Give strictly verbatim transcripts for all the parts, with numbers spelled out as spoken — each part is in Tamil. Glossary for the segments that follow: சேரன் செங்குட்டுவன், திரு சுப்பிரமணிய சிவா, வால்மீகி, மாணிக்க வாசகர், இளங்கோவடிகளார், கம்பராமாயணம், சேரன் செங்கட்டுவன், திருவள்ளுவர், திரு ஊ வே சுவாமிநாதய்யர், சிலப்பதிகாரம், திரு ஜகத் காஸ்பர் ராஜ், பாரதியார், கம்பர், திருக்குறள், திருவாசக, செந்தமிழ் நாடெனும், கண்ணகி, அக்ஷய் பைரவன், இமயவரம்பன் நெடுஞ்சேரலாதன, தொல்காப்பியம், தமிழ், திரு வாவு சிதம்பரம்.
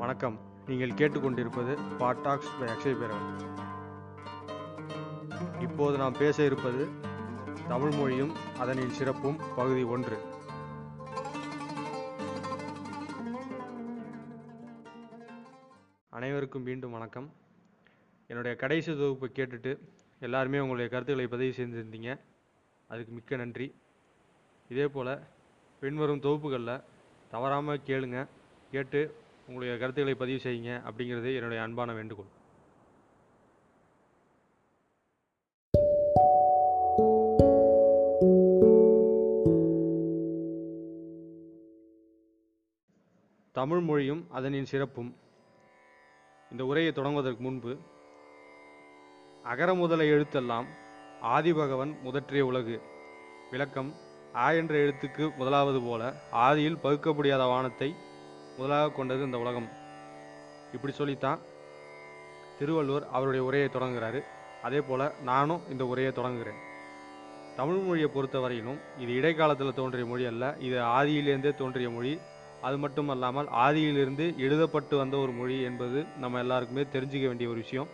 வணக்கம், நீங்கள் கேட்டுக்கொண்டிருப்பது பாட்டாக்ஸ் பை அக்ஷய் பைரவன். இப்போது நாம் பேச இருப்பது தமிழ் மொழியும் அதனின் சிறப்பும் பகுதி ஒன்று. அனைவருக்கும் மீண்டும் வணக்கம். என்னுடைய கடைசி தொகுப்பை கேட்டுட்டு எல்லாருமே உங்களுடைய கருத்துக்களை பதிவு செய்திருந்தீங்க, அதுக்கு மிக்க நன்றி. இதே போல் பின்வரும் தொகுப்புகளில் தவறாமல் கேளுங்க, கேட்டு உங்களுடைய கருத்துக்களை பதிவு செய்யுங்க அப்படிங்கிறது என்னுடைய அன்பான வேண்டுகோள். தமிழ் மொழியும் அதனின் சிறப்பும். இந்த உரையை தொடங்குவதற்கு முன்பு, அகர முதல எழுத்தெல்லாம் ஆதிபகவன் முதற்றிய உலகு. விளக்கம்: ஆ என்ற எழுத்துக்கு முதலாவது போல ஆதியில் பகுக்க முடியாத வானத்தை முதலாக கொண்டது இந்த உலகம். இப்படி சொல்லித்தான் திருவள்ளுவர் அவருடைய உரையை தொடங்குகிறாரு. அதே போல் நானும் இந்த உரையை தொடங்குகிறேன். தமிழ் மொழியை பொறுத்த வரையிலும் இது இடைக்காலத்தில் தோன்றிய மொழி அல்ல, இது ஆதியிலிருந்தே தோன்றிய மொழி. அது மட்டும் அல்லாமல் ஆதியிலிருந்து எழுதப்பட்டு வந்த ஒரு மொழி என்பது நம்ம எல்லாருக்குமே தெரிஞ்சுக்க வேண்டிய ஒரு விஷயம்.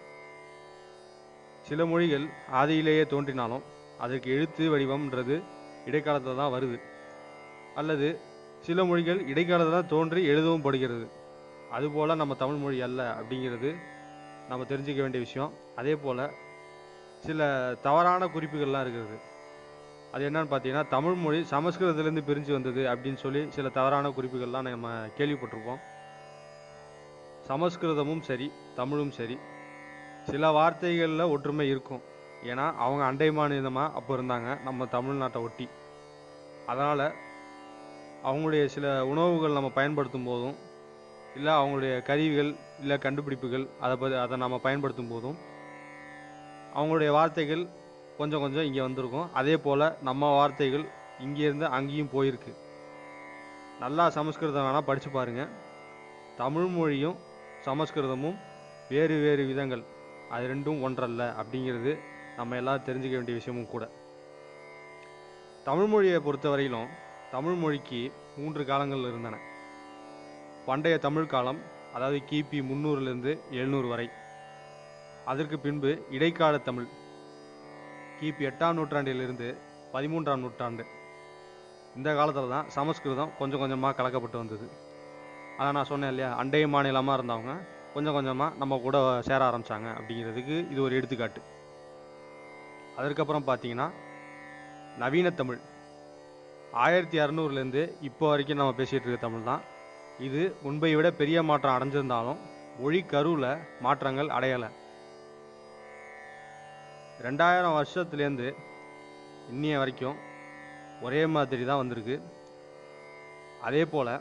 சில மொழிகள் ஆதியிலேயே தோன்றினாலும் அதற்கு எழுத்து வடிவம்ன்றது இடைக்காலத்தில் தான் வருது, அல்லது சில மொழிகள் இடைக்காலத்தில் தான் தோன்றி எழுதவும் படுகிறது. அதுபோல் நம்ம தமிழ் மொழி அல்ல அப்படிங்கிறது நம்ம தெரிஞ்சிக்க வேண்டிய விஷயம். அதே போல் சில தவறான குறிப்புகள்லாம் இருக்கிறது. அது என்னன்னு பார்த்தீங்கன்னா, தமிழ் மொழி சமஸ்கிருதத்திலேருந்து பிரிஞ்சு வந்தது அப்படின்னு சொல்லி சில தவறான குறிப்புகள்லாம் நம்ம கேள்விப்பட்டிருப்போம். சமஸ்கிருதமும் சரி, தமிழும் சரி, சில வார்த்தைகளில் ஒற்றுமை இருக்கும். ஏன்னா அவங்க அண்டை மாநிலமாக அப்போ இருந்தாங்க, நம்ம தமிழ்நாட்டை ஒட்டி. அதனால் அவங்களுடைய சில உணவுகள் நம்ம பயன்படுத்தும் போதும், இல்லை அவங்களுடைய கருவிகள் இல்லை கண்டுபிடிப்புகள் அதை பற்றி அதை நம்ம பயன்படுத்தும் போதும் அவங்களுடைய வார்த்தைகள் கொஞ்சம் கொஞ்சம் இங்கே வந்திருக்கும். அதே போல் நம்ம வார்த்தைகள் இங்கேருந்து அங்கேயும் போயிருக்கு. நல்லா சமஸ்கிருதம் வேணால் படித்து பாருங்கள். தமிழ் மொழியும் சமஸ்கிருதமும் வேறு வேறு விதங்கள், அது ரெண்டும் ஒன்றல்ல அப்படிங்கிறது நம்ம எல்லாம் தெரிஞ்சுக்க வேண்டிய விஷயமும் கூட. தமிழ் மொழியை பொறுத்த வரையிலும் தமிழ் மொழிக்கு மூன்று காலங்கள் இருந்தன. பண்டைய தமிழ் காலம், அதாவது கிபி முந்நூறுலேருந்து எழுநூறு வரை. அதற்கு பின்பு இடைக்கால தமிழ், கிபி எட்டாம் நூற்றாண்டிலிருந்து பதிமூன்றாம் நூற்றாண்டு. இந்த காலத்தில் தான் சமஸ்கிருதம் கொஞ்சம் கொஞ்சமாக கலக்கப்பட்டு வந்தது. ஆனால் நான் சொன்னேன் இல்லையா, அண்டைய மாநிலமாக இருந்தவங்க கொஞ்சம் கொஞ்சமாக நம்ம கூட சேர ஆரம்பித்தாங்க அப்படிங்கிறதுக்கு இது ஒரு எடுத்துக்காட்டு. அதற்கப்புறம் பார்த்தீங்கன்னா நவீன தமிழ், ஆயிரத்தி அறநூறுலேருந்து இப்போ வரைக்கும் நம்ம பேசிகிட்டு இருக்க தமிழ் தான் இது. முன்பை விட பெரிய மாற்றம் அடைஞ்சிருந்தாலும் மொழி கருவில் மாற்றங்கள் அடையலை. ரெண்டாயிரம் வருஷத்துலேருந்து இன்னைய வரைக்கும் ஒரே மாதிரி தான் வந்திருக்கு. அதே போல்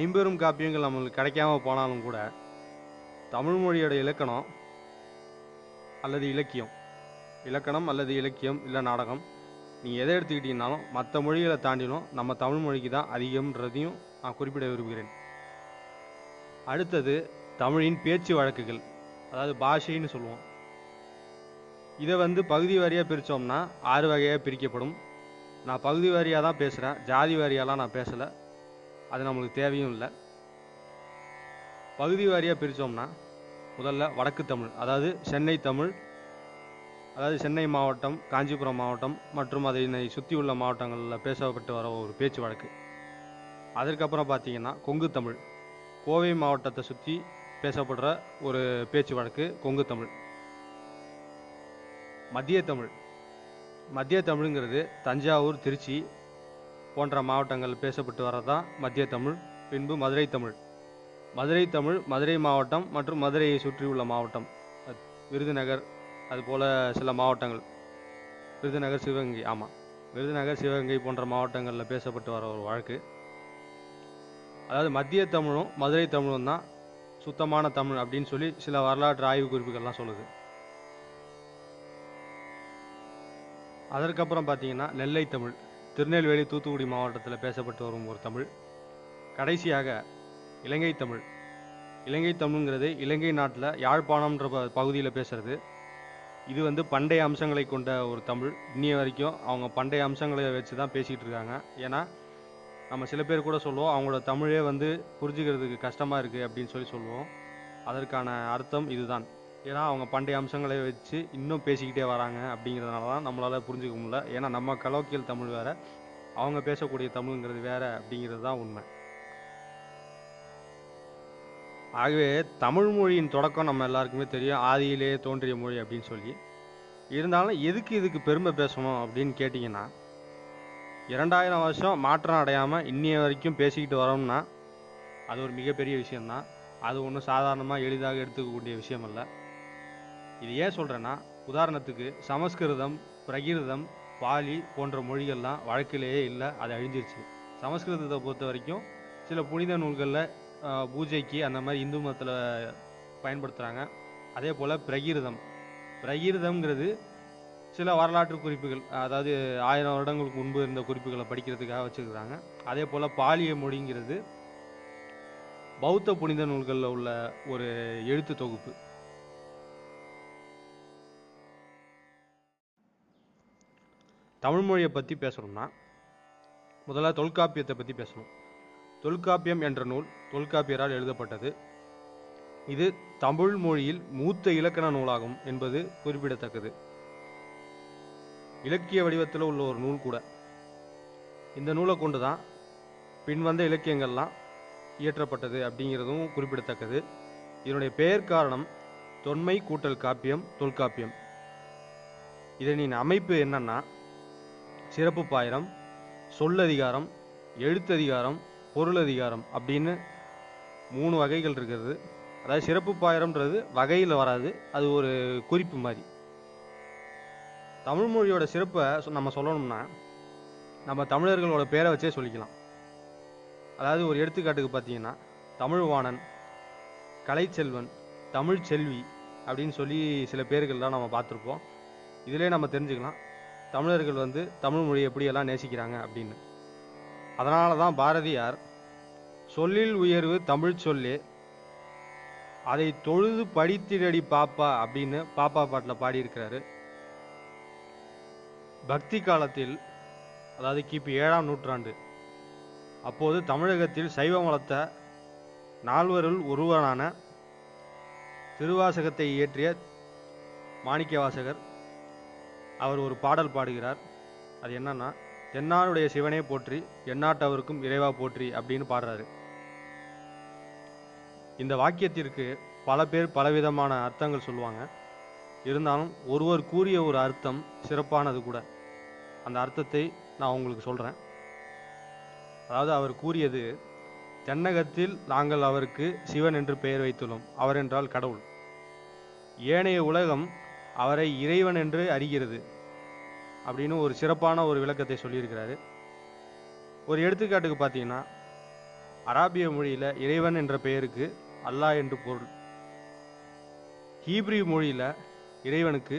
ஐம்பெரும் காப்பியங்கள் நம்மளுக்கு கிடைக்காம போனாலும் கூட தமிழ் மொழியோட இலக்கணம் அல்லது இலக்கியம் இலக்கணம் அல்லது இலக்கியம் இல்லை நாடகம், நீங்கள் எதை எடுத்துக்கிட்டீங்கன்னாலும் மற்ற மொழிகளை தாண்டிலும் நம்ம தமிழ் மொழிக்கு தான் அதிகம்ன்றதையும் நான் குறிப்பிட விரும்புகிறேன். அடுத்தது தமிழின் பேச்சு வழக்குகள், அதாவது பாஷைன்னு சொல்லுவோம். இதை வந்து பகுதி வாரியாக பிரித்தோம்னா ஆறு வகையாக பிரிக்கப்படும். நான் பகுதி வாரியாக தான் பேசுகிறேன், ஜாதி வாரியாலாம் நான் பேசலை, அது நம்மளுக்கு தேவையும் இல்லை. பகுதி வாரியாக பிரித்தோம்னா முதல்ல வடக்கு தமிழ், அதாவது சென்னை தமிழ், அதாவது சென்னை மாவட்டம், காஞ்சிபுரம் மாவட்டம் மற்றும் அதனை சுற்றியுள்ள மாவட்டங்களில் பேசப்பட்டு வர ஒரு பேச்சு வழக்கு. அதற்கப்புறம் பார்த்திங்கன்னா கொங்கு தமிழ், கோவை மாவட்டத்தை சுற்றி பேசப்படுற ஒரு பேச்சு வழக்கு கொங்கு தமிழ். மத்திய தமிழ், மத்திய தமிழுங்கிறது தஞ்சாவூர், திருச்சி போன்ற மாவட்டங்கள் பேசப்பட்டு வரதான் மத்திய தமிழ். பின்பு மதுரை தமிழ், மதுரை தமிழ் மதுரை மாவட்டம் மற்றும் மதுரையை சுற்றியுள்ள மாவட்டம், விருதுநகர், அதுபோல் சில மாவட்டங்கள், விருதுநகர் சிவகங்கை ஆமாம் விருதுநகர் சிவகங்கை போன்ற மாவட்டங்களில் பேசப்பட்டு வர ஒரு வழக்கு. அதாவது மத்திய தமிழும் மதுரை தமிழும் தான் சுத்தமான தமிழ் அப்படின்னு சொல்லி சில வரலாற்று ஆய்வு குறிப்புகள்லாம் சொல்லுது. அதற்கப்புறம் பார்த்திங்கன்னா நெல்லை தமிழ், திருநெல்வேலி, தூத்துக்குடி மாவட்டத்தில் பேசப்பட்டு வரும் ஒரு தமிழ். கடைசியாக இலங்கை தமிழ், இலங்கை தமிழ்ங்கிறது இலங்கை நாட்டில் யாழ்ப்பாணம்ன்ற ப பகுதியில் பேசுகிறது. இது வந்து பண்டைய அம்சங்களை கொண்ட ஒரு தமிழ். இன்னி வரைக்கும் அவங்க பண்டைய அம்சங்களை வச்சு தான் பேசிகிட்டு இருக்காங்க. ஏன்னா நம்ம சில பேர் கூட சொல்லுவோம் அவங்களோட தமிழே வந்து புரிஞ்சுக்கிறதுக்கு கஷ்டமாக இருக்குது அப்படின்னு சொல்லி சொல்லுவோம். அதற்கான அர்த்தம் இதுதான். ஏன்னா அவங்க பண்டைய அம்சங்களை வச்சு இன்னும் பேசிக்கிட்டே வராங்க. அப்படிங்கிறதுனால தான் நம்மளால் புரிஞ்சுக்க முடியல. ஏன்னா நம்ம கலோக்கியல் தமிழ் வேறு, அவங்க பேசக்கூடிய தமிழ்ங்கிறது வேறு அப்படிங்கிறது தான் உண்மை. ஆகவே தமிழ் மொழியின் தொடக்கம் நம்ம எல்லாருக்குமே தெரியும், ஆதியிலே தோன்றிய மொழி அப்படின்னு சொல்லி. இருந்தாலும் எதுக்கு இதுக்கு பெருமை பேசணும் அப்படின்னு கேட்டிங்கன்னா, இரண்டாயிரம் வருஷம் மாற்றம் அடையாமல் இன்னைய வரைக்கும் பேசிக்கிட்டு வரோம்னா அது ஒரு மிகப்பெரிய விஷயந்தான். அது ஒன்றும் சாதாரணமாக எளிதாக எடுத்துக்கக்கூடிய விஷயம் அல்ல. இது ஏன் சொல்கிறேன்னா, உதாரணத்துக்கு சமஸ்கிருதம், பிரகிருதம், பாலி போன்ற மொழிகள்லாம் வழக்கிலேயே இல்லை, அது அழிஞ்சிருச்சு. சமஸ்கிருதத்தை பொறுத்த வரைக்கும் சில புனித நூல்களில் பூஜைக்கு அந்த மாதிரி இந்து மதத்தில் பயன்படுத்துகிறாங்க. அதே போல் பிரகிருதம் பிரகிருதம்ங்கிறது சில வரலாற்று குறிப்புகள், அதாவது ஆயிரம் வருடங்களுக்கு முன்பு இருந்த குறிப்புகளை படிக்கிறதுக்காக வச்சுருக்கிறாங்க. அதே போல் பாலிய மொழிங்கிறது பௌத்த புனித நூல்களில் உள்ள ஒரு எழுத்து தொகுப்பு. தமிழ்மொழியை பற்றி பேசணும்னா முதல்ல தொல்காப்பியத்தை பற்றி பேசணும். தொல்காப்பியம் என்ற நூல் தொல்காப்பியரால் எழுதப்பட்டது. இது தமிழ் மொழியில் மூத்த இலக்கண நூலாகும் என்பது குறிப்பிடத்தக்கது. இலக்கிய வடிவத்தில் உள்ள ஒரு நூல் கூட. இந்த நூலை கொண்டு தான் பின்வந்த இலக்கியங்கள்லாம் இயற்றப்பட்டது அப்படிங்கிறதும் குறிப்பிடத்தக்கது. இதனுடைய பெயர் காரணம் தொன்மை கூட்டல் காப்பியம், தொல்காப்பியம். இதனின் அமைப்பு என்னன்னா, சிறப்பு பாயிரம், சொல்லதிகாரம், எழுத்ததிகாரம், பொருளதிகாரம் அப்படின்னு மூணு வகைகள் இருக்கிறது. அதாவது சிறப்பு பாயிரம்ன்றது வகையில் வராது, அது ஒரு குறிப்பு மாதிரி. தமிழ்மொழியோட சிறப்பை நம்ம சொல்லணும்னா நம்ம தமிழர்களோட பேரை வச்சே சொல்லிக்கலாம். அதாவது ஒரு எடுத்துக்காட்டுக்கு பார்த்தீங்கன்னா, தமிழ்வாணன், கலைச்செல்வன், தமிழ்ச்செல்வி அப்படின்னு சொல்லி சில பேர்கள்லாம் நம்ம பார்த்துருப்போம். இதிலே நம்ம தெரிஞ்சுக்கலாம் தமிழர்கள் வந்து தமிழ் மொழியை எப்படியெல்லாம் நேசிக்கிறாங்க அப்படின்னு. அதனால தான் பாரதியார் சொல்லில் உயர்வு தமிழ் சொல்லி அதை தொழுது படித்திடடி பாப்பா அப்படின்னு பாப்பா பாட்டில் பாடியிருக்கிறாரு. பக்தி காலத்தில், அதாவது கிபி ஏழாம் நூற்றாண்டு, அப்போது தமிழகத்தில் சைவ மலத்த நால்வருள் ஒருவனான திருவாசகத்தை இயற்றிய மாணிக்க வாசகர் அவர் ஒரு பாடல் பாடுகிறார். அது என்னன்னா, தென்னாடுடைய சிவனை போற்றி எந்நாட்டவருக்கும் இறைவா போற்றி அப்படின்னு பாடுறாரு. இந்த வாக்கியத்திற்கு பல பேர் பலவிதமான அர்த்தங்கள் சொல்லுவாங்க. இருந்தாலும் ஒருவர் கூறிய ஒரு அர்த்தம் சிறப்பானது கூட. அந்த அர்த்தத்தை நான் உங்களுக்கு சொல்கிறேன். அதாவது அவர் கூறியது, தென்னகத்தில் நாங்கள் அவருக்கு சிவன் என்று பெயர் வைத்துள்ளோம். அவர் என்றால் கடவுள். ஏனைய உலகம் அவரை இறைவன் என்று அறிகிறது அப்படின்னு ஒரு சிறப்பான ஒரு விளக்கத்தை சொல்லியிருக்கிறாரு. ஒரு எடுத்துக்காட்டுக்கு பார்த்தீங்கன்னா, அராபிய மொழியில் இறைவன் என்ற பெயருக்கு அல்லாஹ் என்று பொருள். ஹீப்ரி மொழியில் இறைவனுக்கு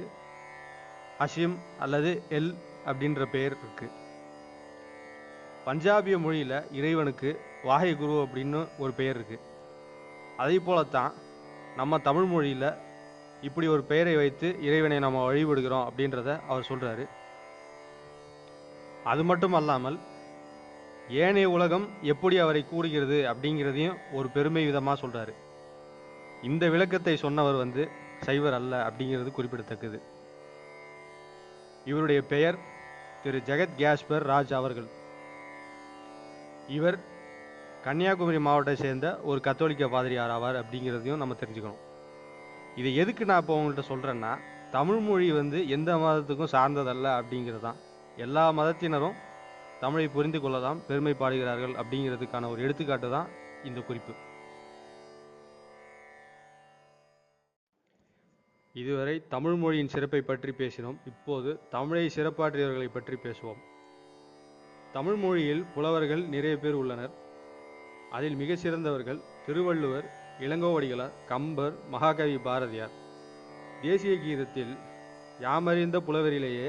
ஹஷிம் அல்லது எல் அப்படின்ற பெயர் இருக்கு. பஞ்சாபிய மொழியில் இறைவனுக்கு வாகை குரு அப்படின்னு ஒரு பெயர் இருக்கு. அதே போலத்தான் நம்ம தமிழ் மொழியில் இப்படி ஒரு பெயரை வைத்து இறைவனை நம்ம வழிபடுகிறோம் அப்படின்றத அவர் சொல்கிறாரு. அது மட்டும் அல்லாமல் ஏனைய உலகம் எப்படி அவரை கூறுகிறது அப்படிங்கிறதையும் ஒரு பெருமை விதமாக சொல்கிறாரு. இந்த விளக்கத்தை சொன்னவர் வந்து சைவர் அல்ல அப்படிங்கிறது குறிப்பிடத்தக்கது. இவருடைய பெயர் திரு ஜகத் காஸ்பர் ராஜ் அவர்கள். இவர் கன்னியாகுமரி மாவட்டத்தை சேர்ந்த ஒரு கத்தோலிக்க பாதிரியார் ஆவார் அப்படிங்கிறதையும் நம்ம தெரிஞ்சுக்கணும். இதை எதுக்கு நான் இப்போ உங்கள்கிட்ட சொல்கிறேன்னா, தமிழ் மொழி வந்து எந்த மதத்துக்கும் சார்ந்ததல்ல அப்படிங்கிறது தான். எல்லா மதத்தினரும் தமிழை புரிந்து கொள்ளலாம், பெருமை பாடுகிறார்கள் அப்படிங்கிறதுக்கான ஒரு எடுத்துக்காட்டு தான் இந்த குறிப்பு. இதுவரை தமிழ் மொழியின் சிறப்பை பற்றி பேசினோம். இப்போது தமிழை சிறப்பாற்றியவர்களை பற்றி பேசுவோம். தமிழ் மொழியில் புலவர்கள் நிறைய பேர் உள்ளனர். அதில் மிக சிறந்தவர்கள் திருவள்ளுவர், இளங்கோவடிகளார், கம்பர், மகாகவி பாரதியார். தேசிய கீதத்தில் யாமறிந்த புலவரிலேயே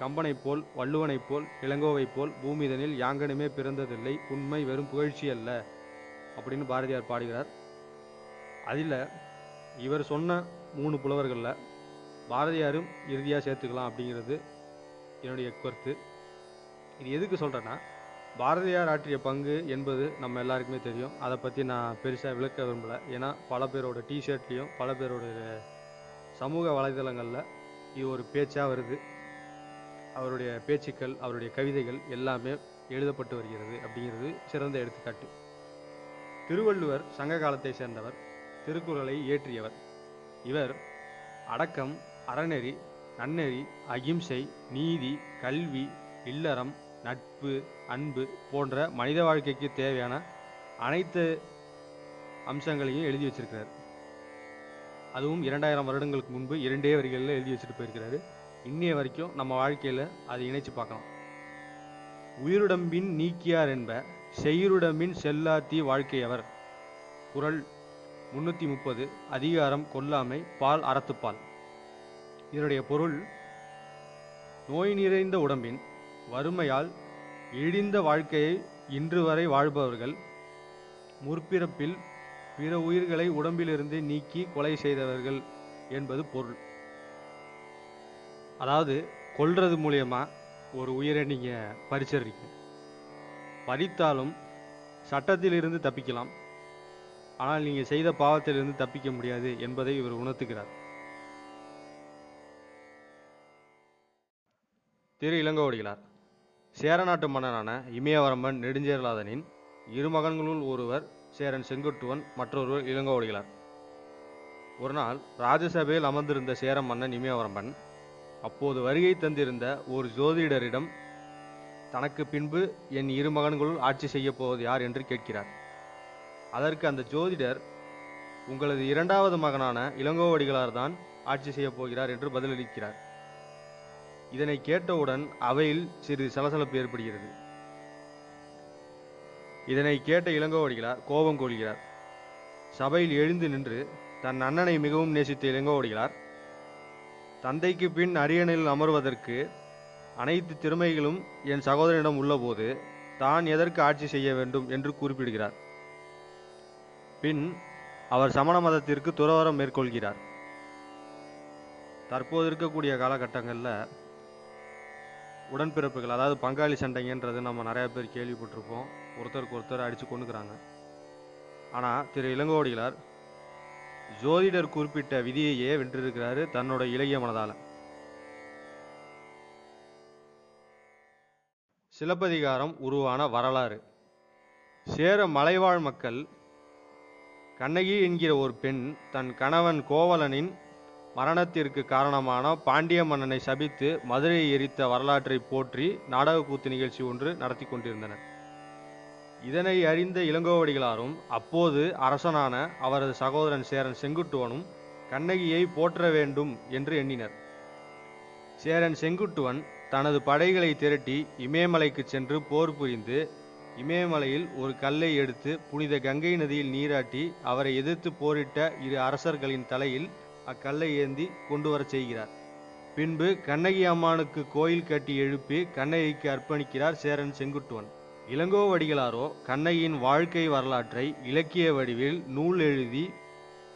கம்பனைப் போல், வள்ளுவனைப் போல், இளங்கோவைப் போல் பூமிதனில் யாங்கனுமே பிறந்ததில்லை, உண்மை வெறும் புகழ்ச்சி அல்ல அப்படின்னு பாரதியார் பாடுகிறார். அதில் இவர் சொன்ன மூணு புலவர்களில் பாரதியாரும் இறுதியாக சேர்த்துக்கலாம் அப்படிங்கிறது என்னுடைய கருத்து. இது எதுக்கு சொல்கிறேன்னா, பாரதியார் ஆற்றிய பங்கு என்பது நம்ம எல்லாருக்குமே தெரியும். அதை பற்றி நான் பெருசாக விளக்க விரும்பலை. ஏன்னா பல பேரோட டிஷர்ட்லேயும் பல பேரோட சமூக வலைதளங்களில் இது ஒரு பேச்சாக வருது. அவருடைய பேச்சுக்கள், அவருடைய கவிதைகள் எல்லாமே எழுதப்பட்டு வருகிறது அப்படிங்கிறது சிறந்த எடுத்துக்காட்டு. திருவள்ளுவர் சங்க காலத்தை சேர்ந்தவர், திருக்குறளை இயற்றியவர். இவர் அடக்கம், அறநெறி, நன்னெறி, அகிம்சை, நீதி, கல்வி, இல்லறம், நட்பு, அன்பு போன்ற மனித வாழ்க்கைக்கு தேவையான அனைத்து அம்சங்களையும் எழுதி வச்சிருக்கிறார். அதுவும் இரண்டாயிரம் வருடங்களுக்கு முன்பு இரண்டே வரிகளில் எழுதி வச்சுட்டு போயிருக்கிறாரு. இன்னைய வரைக்கும் நம்ம வாழ்க்கையில் அதை இணைச்சு பார்க்கலாம். உயிருடம்பின் நீக்கியார் என்ப செயிருடம்பின் செல்லாத்தி வாழ்க்கையவர். குறள் முன்னூற்றி முப்பது, அதிகாரம் கொல்லாமை, பால் அறத்துப்பால். இதனுடைய பொருள், நோய் நிறைந்த உடம்பின் வறுமையால் இழிந்த வாழ்க்கையை இன்று வரை வாழ்பவர்கள், முற்பிறப்பில் பிற உயிர்களை உடம்பிலிருந்து நீக்கி கொலை செய்தவர்கள் என்பது பொருள். அதாவது கொல்றது மூலயமா ஒரு உயிரை நீங்கள் பறிச்சறிங்க. பறித்தாலும் சட்டத்திலிருந்து தப்பிக்கலாம், ஆனால் நீங்கள் செய்த பாவத்திலிருந்து தப்பிக்க முடியாது என்பதை இவர் உணர்த்துகிறார். திரு இளங்கோவடிகளார் சேரநாட்டு மன்னனான இமயவரம்பன் நெடுஞ்சேரலாதனின் இரு மகன்களுள் ஒருவர் சேரன் செங்கட்டுவன், மற்றொருவர் இளங்கோவடிகளார். ஒரு நாள் ராஜசபையில் அமர்ந்திருந்த சேர மன்னன் இமயவரம்பன் அப்போது வருகை தந்திருந்த ஒரு ஜோதிடரிடம் தனக்கு பின்பு என் இரு மகன்களுள் ஆட்சி செய்யப் போவது யார் என்று கேட்கிறார். அதற்கு அந்த ஜோதிடர், உங்களது இரண்டாவது மகனான இளங்கோவடிகளார் தான் ஆட்சி செய்யப் போகிறார் என்று பதிலளிக்கிறார். இதனை கேட்டவுடன் அவையில் சிறிது சலசலப்பு ஏற்படுகிறது. இதனை கேட்ட இளங்கோவடிகளார் கோபம் கொள்கிறார். சபையில் எழுந்து நின்று தன் அண்ணனை மிகவும் நேசித்த இளங்கோவடிகளார், தந்தைக்கு பின் அரியணையில் அமர்வதற்கு அனைத்து திறமைகளும் என் சகோதரனிடம் உள்ளபோது தான் எதற்கு ஆட்சி செய்ய வேண்டும் என்று குறிப்பிடுகிறார். பின் அவர் சமண மதத்திற்கு துறவரம் மேற்கொள்கிறார். தற்போது இருக்கக்கூடிய காலகட்டங்களில் உடன்பிறப்புகள், அதாவது பங்காளி சண்டைங்கன்றது நம்ம நிறையா பேர் கேள்விப்பட்டிருப்போம். ஒருத்தருக்கு ஒருத்தர் அடித்து கொண்டுக்கிறாங்க. ஆனால் திரு இளங்கோவடிகளார் ஜோதிடர் குறிப்பிட்ட விதியையே வென்றிருக்கிறாரு தன்னோட இளைய மனதால. சிலப்பதிகாரம் உருவான வரலாறு. சேர மலைவாழ் மக்கள் கண்ணகி என்கிற ஒரு பெண் தன் கணவன் கோவலனின் மரணத்திற்கு காரணமான பாண்டிய மன்னனை சபித்து மதுரையை எரித்த வரலாற்றை போற்றி நாடகக்கூத்து நிகழ்ச்சி ஒன்று நடத்தி கொண்டிருந்தனர். இதனை அறிந்த இளங்கோவடிகளாரும் அப்போது அரசனான அவரது சகோதரன் சேரன் செங்குட்டுவனும் கண்ணகியை போற்ற வேண்டும் என்று எண்ணினர். சேரன் செங்குட்டுவன் தனது படைகளை திரட்டி இமயமலைக்கு சென்று போர் புரிந்து இமயமலையில் ஒரு கல்லை எடுத்து புனித கங்கை நதியில் நீராட்டி அவரை எதிர்த்து போரிட்ட இரு அரசர்களின் தலையில் அக்கல்லை ஏந்தி கொண்டு வர செய்கிறார். பின்பு கண்ணகி அம்மானுக்கு கோயில் கட்டி எழுப்பி கண்ணகிக்கு அர்ப்பணிக்கிறார் சேரன் செங்குட்டுவன். இளங்கோவடிகளாரோ கண்ணகியின் வாழ்க்கை வரலாற்றை இலக்கிய வடிவில் நூல் எழுதி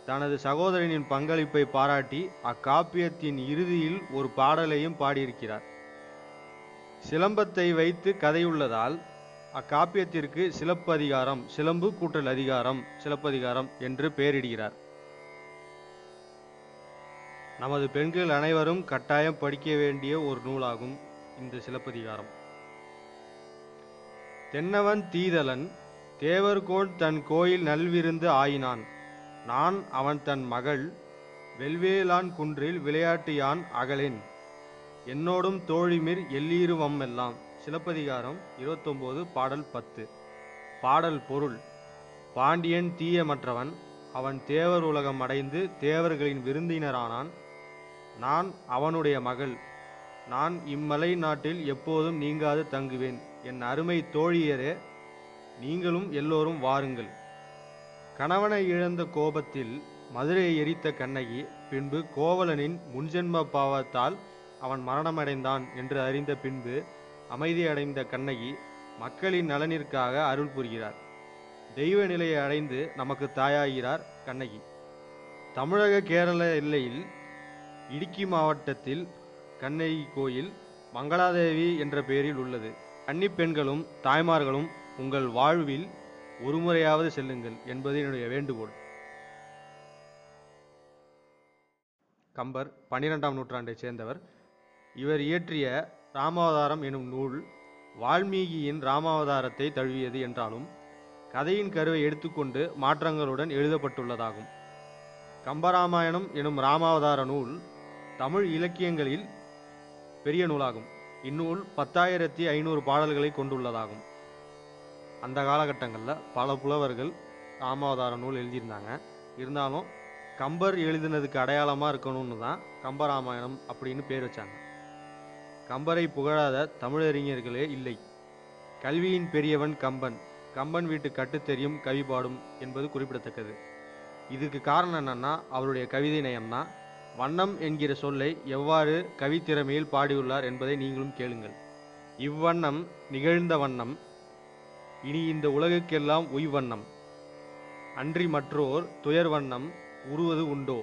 தனது சகோதரனின் பங்களிப்பை பாராட்டி அக்காப்பியத்தின் இறுதியில் ஒரு பாடலையும் பாடியிருக்கிறார். சிலம்பத்தை வைத்து கதையுள்ளதால் அக்காப்பியத்திற்கு சிலப்பதிகாரம், சிலம்பு கூட்டல் அதிகாரம், சிலப்பதிகாரம் என்று பெயரிடுகிறார். நமது பெண்கள் அனைவரும் கட்டாயம் படிக்க வேண்டிய ஒரு நூலாகும் இந்த சிலப்பதிகாரம். தென்னவன் தீதலன் தேவர்கோன் தன் கோயில் நல்விருந்து ஆயினான், நான் அவன் தன் மகள் வெல்வேலான் குன்றில் விளையாட்டியான் அகலேன், என்னோடும் தோழிமிர் எல்லீருவம்மெல்லாம். சிலப்பதிகாரம் இருபத்தொம்போது, பாடல் பத்து. பாடல் பொருள், பாண்டியன் தீயமற்றவன், அவன் தேவர் உலகம் அடைந்து தேவர்களின் விருந்தினரானான். நான் அவனுடைய மகள், நான் இம்மலை நாட்டில் எப்போதும் நீங்காது தங்குவேன். என் அருமை தோழியரே, நீங்களும் எல்லோரும் வாருங்கள். கணவனை இழந்த கோபத்தில் மதுரையை எரித்த கண்ணகி பின்பு கோவலனின் முன்ஜென்ம பாவத்தால் அவன் மரணமடைந்தான் என்று அறிந்த பின்பு அமைதியடைந்த கண்ணகி மக்களின் நலனிற்காக அருள் புரிகிறார். தெய்வ நிலையை அடைந்து நமக்கு தாயாகிறார் கண்ணகி. தமிழக கேரள எல்லையில் இடுக்கி மாவட்டத்தில் கண்ணகி கோயில் மங்களாதேவி என்ற பெயரில் உள்ளது. கன்னி பெண்களும் தாய்மார்களும் உங்கள் வாழ்வில் ஒருமுறையாவது செல்லுங்கள் என்பது என்னுடைய வேண்டுகோள். கம்பர் பன்னிரெண்டாம் நூற்றாண்டை சேர்ந்தவர். இவர் இயற்றிய ராமாவதாரம் எனும் நூல் வால்மீகியின் ராமாவதாரத்தை தழுவியது என்றாலும் கதையின் கருவை எடுத்துக்கொண்டு மாற்றங்களுடன் எழுதப்பட்டுள்ளதாகும். கம்பராமாயணம் எனும் ராமாவதார நூல் தமிழ் இலக்கியங்களில் பெரிய நூலாகும். இந்நூல் பத்தாயிரத்தி ஐநூறு பாடல்களை கொண்டுள்ளதாகும். அந்த காலகட்டங்களில் பல புலவர்கள் ராமாவதார நூல் எழுதியிருந்தாங்க. இருந்தாலும் கம்பர் எழுதினதுக்கு அடையாளமாக இருக்கணும்னு தான் கம்பராமாயணம் அப்படின்னு பேர் வச்சாங்க. கம்பரை புகழாத தமிழறிஞர்களே இல்லை. கல்வியின் பெரியவன் கம்பன், கம்பன் வீட்டு கட்டு தெரியும் கவி பாடும் என்பது குறிப்பிடத்தக்கது. இதுக்கு காரணம் என்னன்னா அவருடைய கவிதை நயம்தான். வண்ணம் என்கிற சொல்லை எவ்வாறு கவித்திறமையில் பாடியுள்ளார் என்பதை நீங்களும் கேளுங்கள். இவ்வண்ணம் நிகழ்ந்த வண்ணம் இனி இந்த உலகுக்கெல்லாம் உய்வண்ணம் அன்றி மற்றோர் துயர் வண்ணம் உருவது உண்டோ.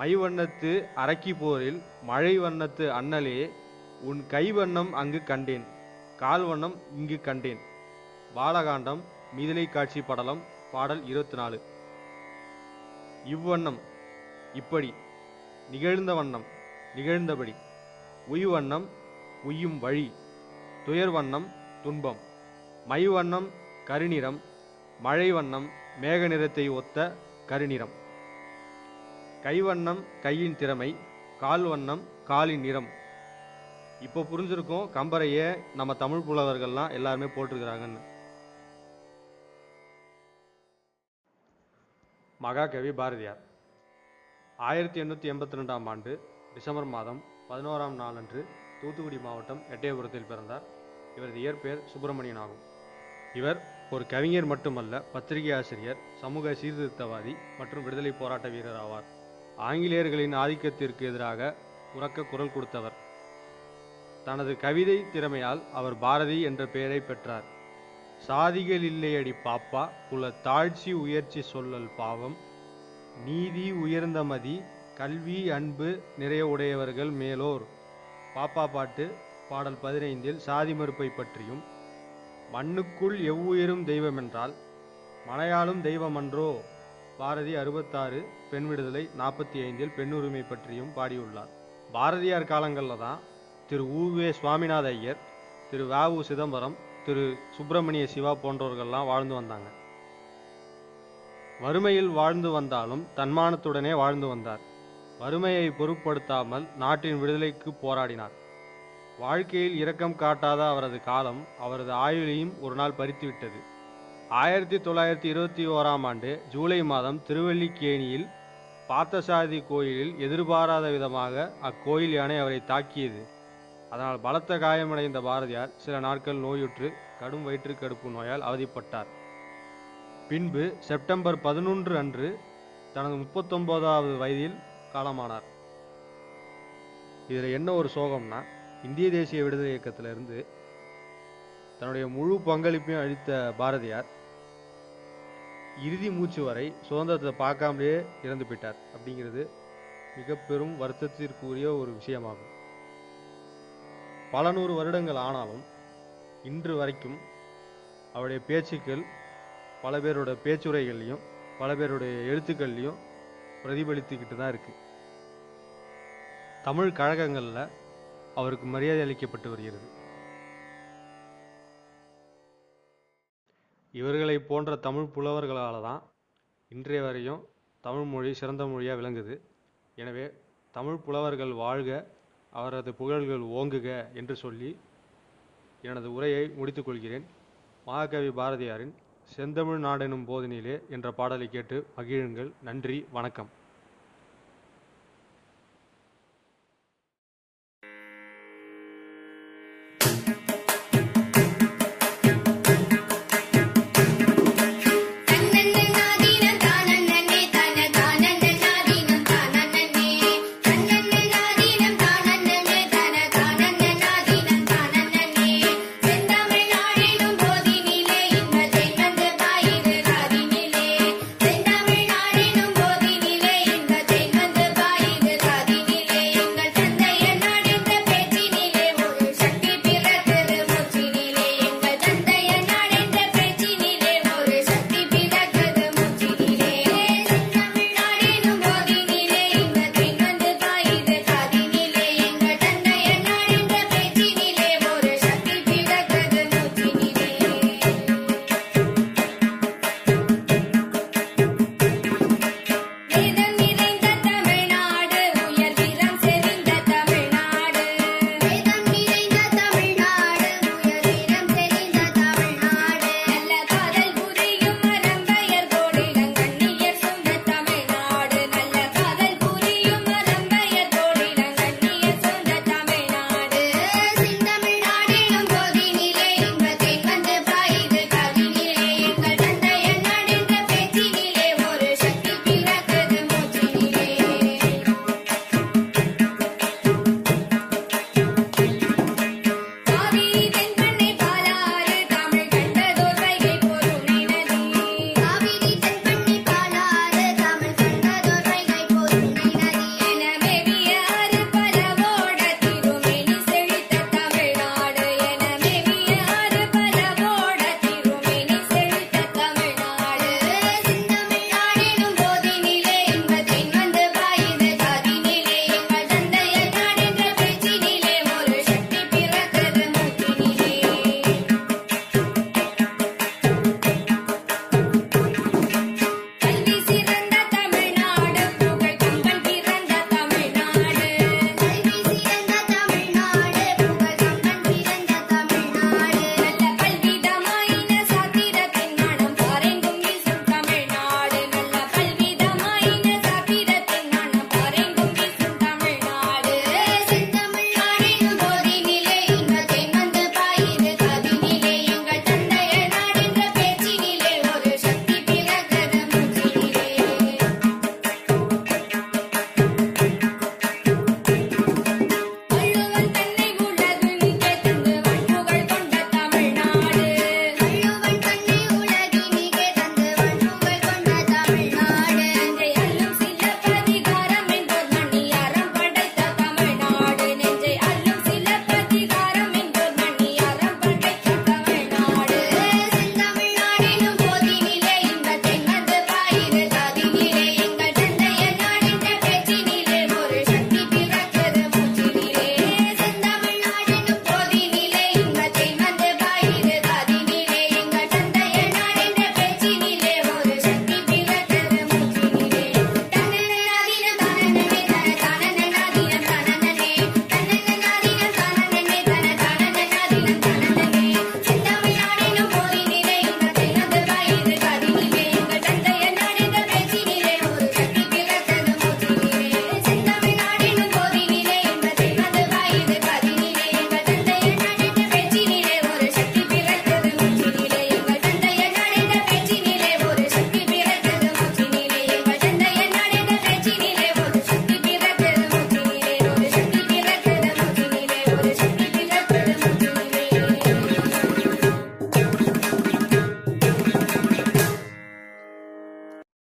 மைவண்ணத்து அரக்கி போரில் மழை வண்ணத்து அண்ணலே உன் கைவண்ணம் அங்கு கண்டேன் கால்வண்ணம் இங்கு கண்டேன். பாலகாண்டம் மிதிலை காட்சி படலம் பாடல் இருபத்தி நாலு. இவ்வண்ணம் இப்படி, நிகழ்ந்த வண்ணம் நிகழ்ந்தபடி, உய்வண்ணம் உய்யும் வழி, துயர் வண்ணம் துன்பம், மைவண்ணம் கருநிறம், மழை வண்ணம் மேக நிறத்தை ஒத்த கருநிறம், கைவண்ணம் கையின் திறமை, கால்வண்ணம் காலின் நிறம். இப்போ புரிஞ்சிருக்கும் கம்பரையே நம்ம தமிழ் புலவர்கள்லாம் எல்லாருமே போட்டிருக்கிறாங்கன்னு. மகாகவி பாரதியார் ஆயிரத்தி எண்ணூற்றி எண்பத்தி ரெண்டாம் ஆண்டு டிசம்பர் மாதம் பதினோராம் நாளன்று தூத்துக்குடி மாவட்டம் எட்டயபுரத்தில் பிறந்தார். இவரது இயற்பெயர் சுப்பிரமணியன் ஆகும். இவர் ஒரு கவிஞர் மட்டுமல்ல, பத்திரிகை ஆசிரியர், சமூக சீர்திருத்தவாதி மற்றும் விடுதலை போராட்ட வீரர் ஆவார். ஆங்கிலேயர்களின் ஆதிக்கத்திற்கு எதிராக உரக்க குரல் கொடுத்தவர். தனது கவிதை திறமையால் அவர் பாரதி என்ற பெயரை பெற்றார். சாதிகள் இல்லையடி பாப்பா குல தாழ்ச்சி உயர்ச்சி சொல்லல் பாவம் நீதி உயர்ந்த மதி கல்வி அன்பு நிறைய உடையவர்கள் மேலோர். பாப்பா பாட்டு பாடல் பதினைந்தில் சாதி மறுப்பை பற்றியும் மண்ணுக்குள் எவ்வுயிரும் தெய்வமென்றால் மலையாளும் தெய்வமன்றோ பாரதி அறுபத்தாறு, பெண் விடுதலை நாற்பத்தி ஐந்தில் பெண்ணுரிமை பற்றியும் பாடியுள்ளார். பாரதியார் காலங்களில் தான் திரு ஊ வே சுவாமிநாதய்யர், திரு வாவு சிதம்பரம், திரு சுப்பிரமணிய சிவா போன்றவர்கள்லாம் வாழ்ந்து வந்தாங்க. வறுமையில் வாழ்ந்து வந்தாலும் தன்மானத்துடனே வாழ்ந்து வந்தார். வறுமையை பொருட்படுத்தாமல் நாட்டின் விடுதலைக்கு போராடினார். வாழ்க்கையில் இரக்கம் காட்டாத அவரது காலம் அவரது ஆயுளையும் ஒரு நாள் பறித்துவிட்டது. ஆயிரத்தி தொள்ளாயிரத்தி இருபத்தி ஓராம் ஆண்டு ஜூலை மாதம் திருவல்லிக்கேணியில் பார்த்தசாரதி கோயிலில் எதிர்பாராத விதமாக அக்கோயில் யானை அவரை தாக்கியது. அதனால் பலத்த காயமடைந்த பாரதியார் சில நாட்கள் நோயுற்று கடும் வயிற்றுக்கடுப்பு நோயால் அவதிப்பட்டார். பின்பு செப்டம்பர் பதினொன்று அன்று தனது முப்பத்தொம்போதாவது வயதில் காலமானார். இதில் என்ன ஒரு சோகம்னா, இந்திய தேசிய விடுதலை இயக்கத்திலிருந்து தன்னுடைய முழு பங்களிப்பையும் அளித்த பாரதியார் இறுதி மூச்சு வரை சுதந்திரத்தை பார்க்காமலேயே இறந்து போயிட்டார். அப்படிங்கிறது மிக பெரும் வருத்தத்திற்குரிய ஒரு விஷயமாகும். பல நூறு வருடங்கள் ஆனாலும் இன்று வரைக்கும் அவருடைய பேச்சுக்கள் பல பேரோட பேச்சுரைகள்லையும் பல பேருடைய எழுத்துக்கள்லையும் பிரதிபலித்துக்கிட்டு தான் இருக்குது. தமிழ் கழகங்களில் அவருக்கு மரியாதை அளிக்கப்பட்டு வருகிறது. இவர்களை போன்ற தமிழ் புலவர்களால் தான் இன்றைய வரையும் தமிழ் மொழி சிறந்த மொழியாக விளங்குது. எனவே தமிழ் புலவர்கள் வாழ்க, அவரது புகழ்கள் ஓங்குக என்று சொல்லி எனது உரையை முடித்துக்கொள்கிறேன். மகாகவி பாரதியாரின் செந்தமிழ் நாடெனும் போதினிலே என்ற பாடலை கேட்டு மகிழுங்கள். நன்றி, வணக்கம்.